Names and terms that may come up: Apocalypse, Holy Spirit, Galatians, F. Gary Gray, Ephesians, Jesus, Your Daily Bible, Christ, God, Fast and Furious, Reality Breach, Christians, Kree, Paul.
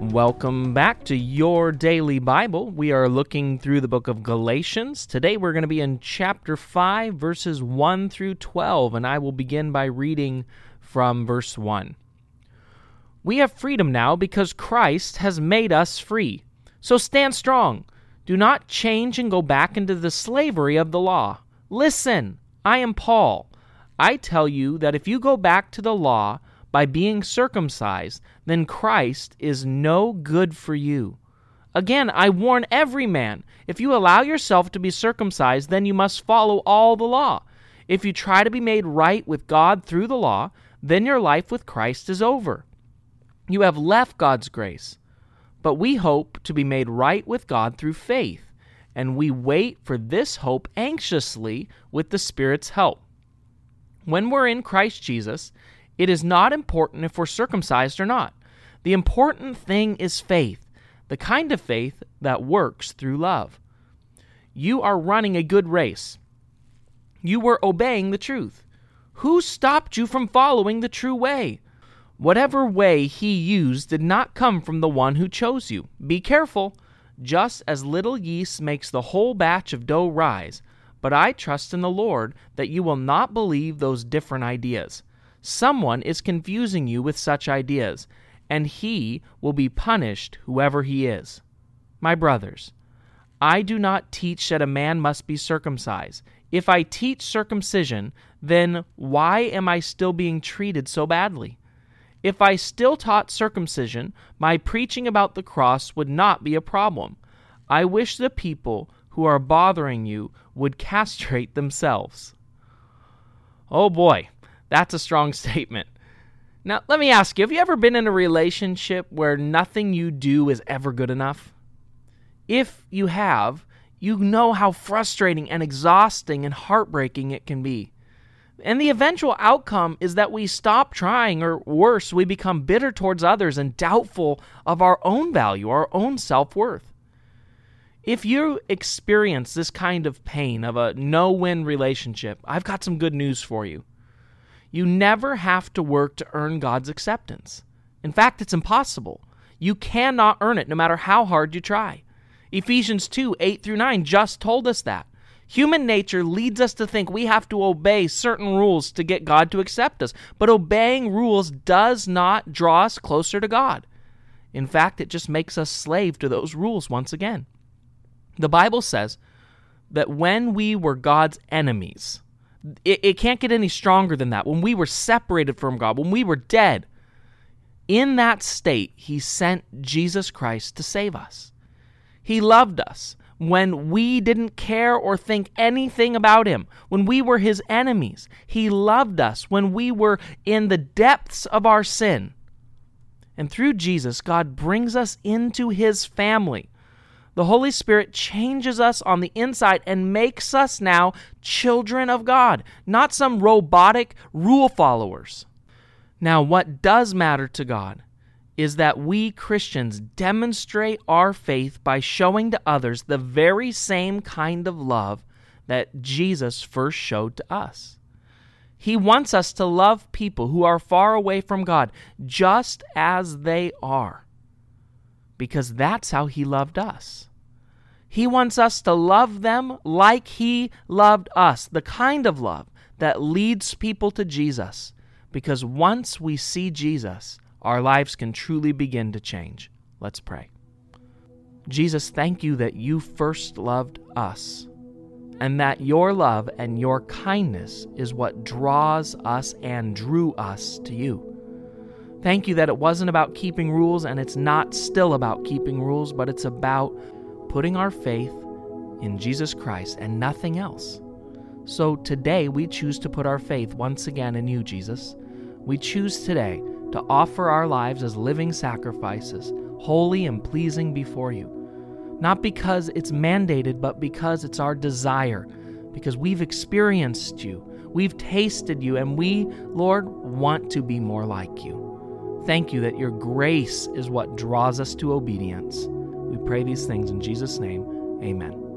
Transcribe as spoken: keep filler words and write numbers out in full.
Welcome back to Your Daily Bible. We are looking through the book of Galatians. Today we're going to be in chapter five, verses one through twelve, and I will begin by reading from verse one. We have freedom now because Christ has made us free. So stand strong. Do not change and go back into the slavery of the law. Listen, I am Paul. I tell you that if you go back to the law by being circumcised, then Christ is no good for you. Again, I warn every man, if you allow yourself to be circumcised, then you must follow all the law. If you try to be made right with God through the law, then your life with Christ is over. You have left God's grace. But we hope to be made right with God through faith, and we wait for this hope anxiously with the Spirit's help. When we're in Christ Jesus, it is not important if we're circumcised or not. The important thing is faith, the kind of faith that works through love. You are running a good race. You were obeying the truth. Who stopped you from following the true way? Whatever way he used did not come from the one who chose you. Be careful. Just as little yeast makes the whole batch of dough rise, but I trust in the Lord that you will not believe those different ideas. Someone is confusing you with such ideas, and he will be punished, whoever he is. My brothers, I do not teach that a man must be circumcised. If I teach circumcision, then why am I still being treated so badly? If I still taught circumcision, my preaching about the cross would not be a problem. I wish the people who are bothering you would castrate themselves. Oh boy. That's a strong statement. Now, let me ask you, have you ever been in a relationship where nothing you do is ever good enough? If you have, you know how frustrating and exhausting and heartbreaking it can be. And the eventual outcome is that we stop trying, or worse, we become bitter towards others and doubtful of our own value, our own self-worth. If you experience this kind of pain of a no-win relationship, I've got some good news for you. You never have to work to earn God's acceptance. In fact, it's impossible. You cannot earn it no matter how hard you try. Ephesians two, eight through nine just told us that. Human nature leads us to think we have to obey certain rules to get God to accept us, but obeying rules does not draw us closer to God. In fact, it just makes us slave to those rules once again. The Bible says that when we were God's enemies, It, it can't get any stronger than that. When we were separated from God, when we were dead, in that state, he sent Jesus Christ to save us. He loved us when we didn't care or think anything about him, when we were his enemies. He loved us when we were in the depths of our sin. And through Jesus, God brings us into his family. The Holy Spirit changes us on the inside and makes us now children of God, not some robotic rule followers. Now, what does matter to God is that we Christians demonstrate our faith by showing to others the very same kind of love that Jesus first showed to us. He wants us to love people who are far away from God just as they are, because that's how he loved us. He wants us to love them like he loved us, the kind of love that leads people to Jesus, because once we see Jesus, our lives can truly begin to change. Let's pray. Jesus, thank you that you first loved us, and that your love and your kindness is what draws us and drew us to you. Thank you that it wasn't about keeping rules, and it's not still about keeping rules, but it's about putting our faith in Jesus Christ and nothing else. So today we choose to put our faith once again in you, Jesus. We choose today to offer our lives as living sacrifices, holy and pleasing before you. Not because it's mandated, but because it's our desire. Because we've experienced you, we've tasted you, and we, Lord, want to be more like you. Thank you that your grace is what draws us to obedience. We pray these things in Jesus' name. Amen.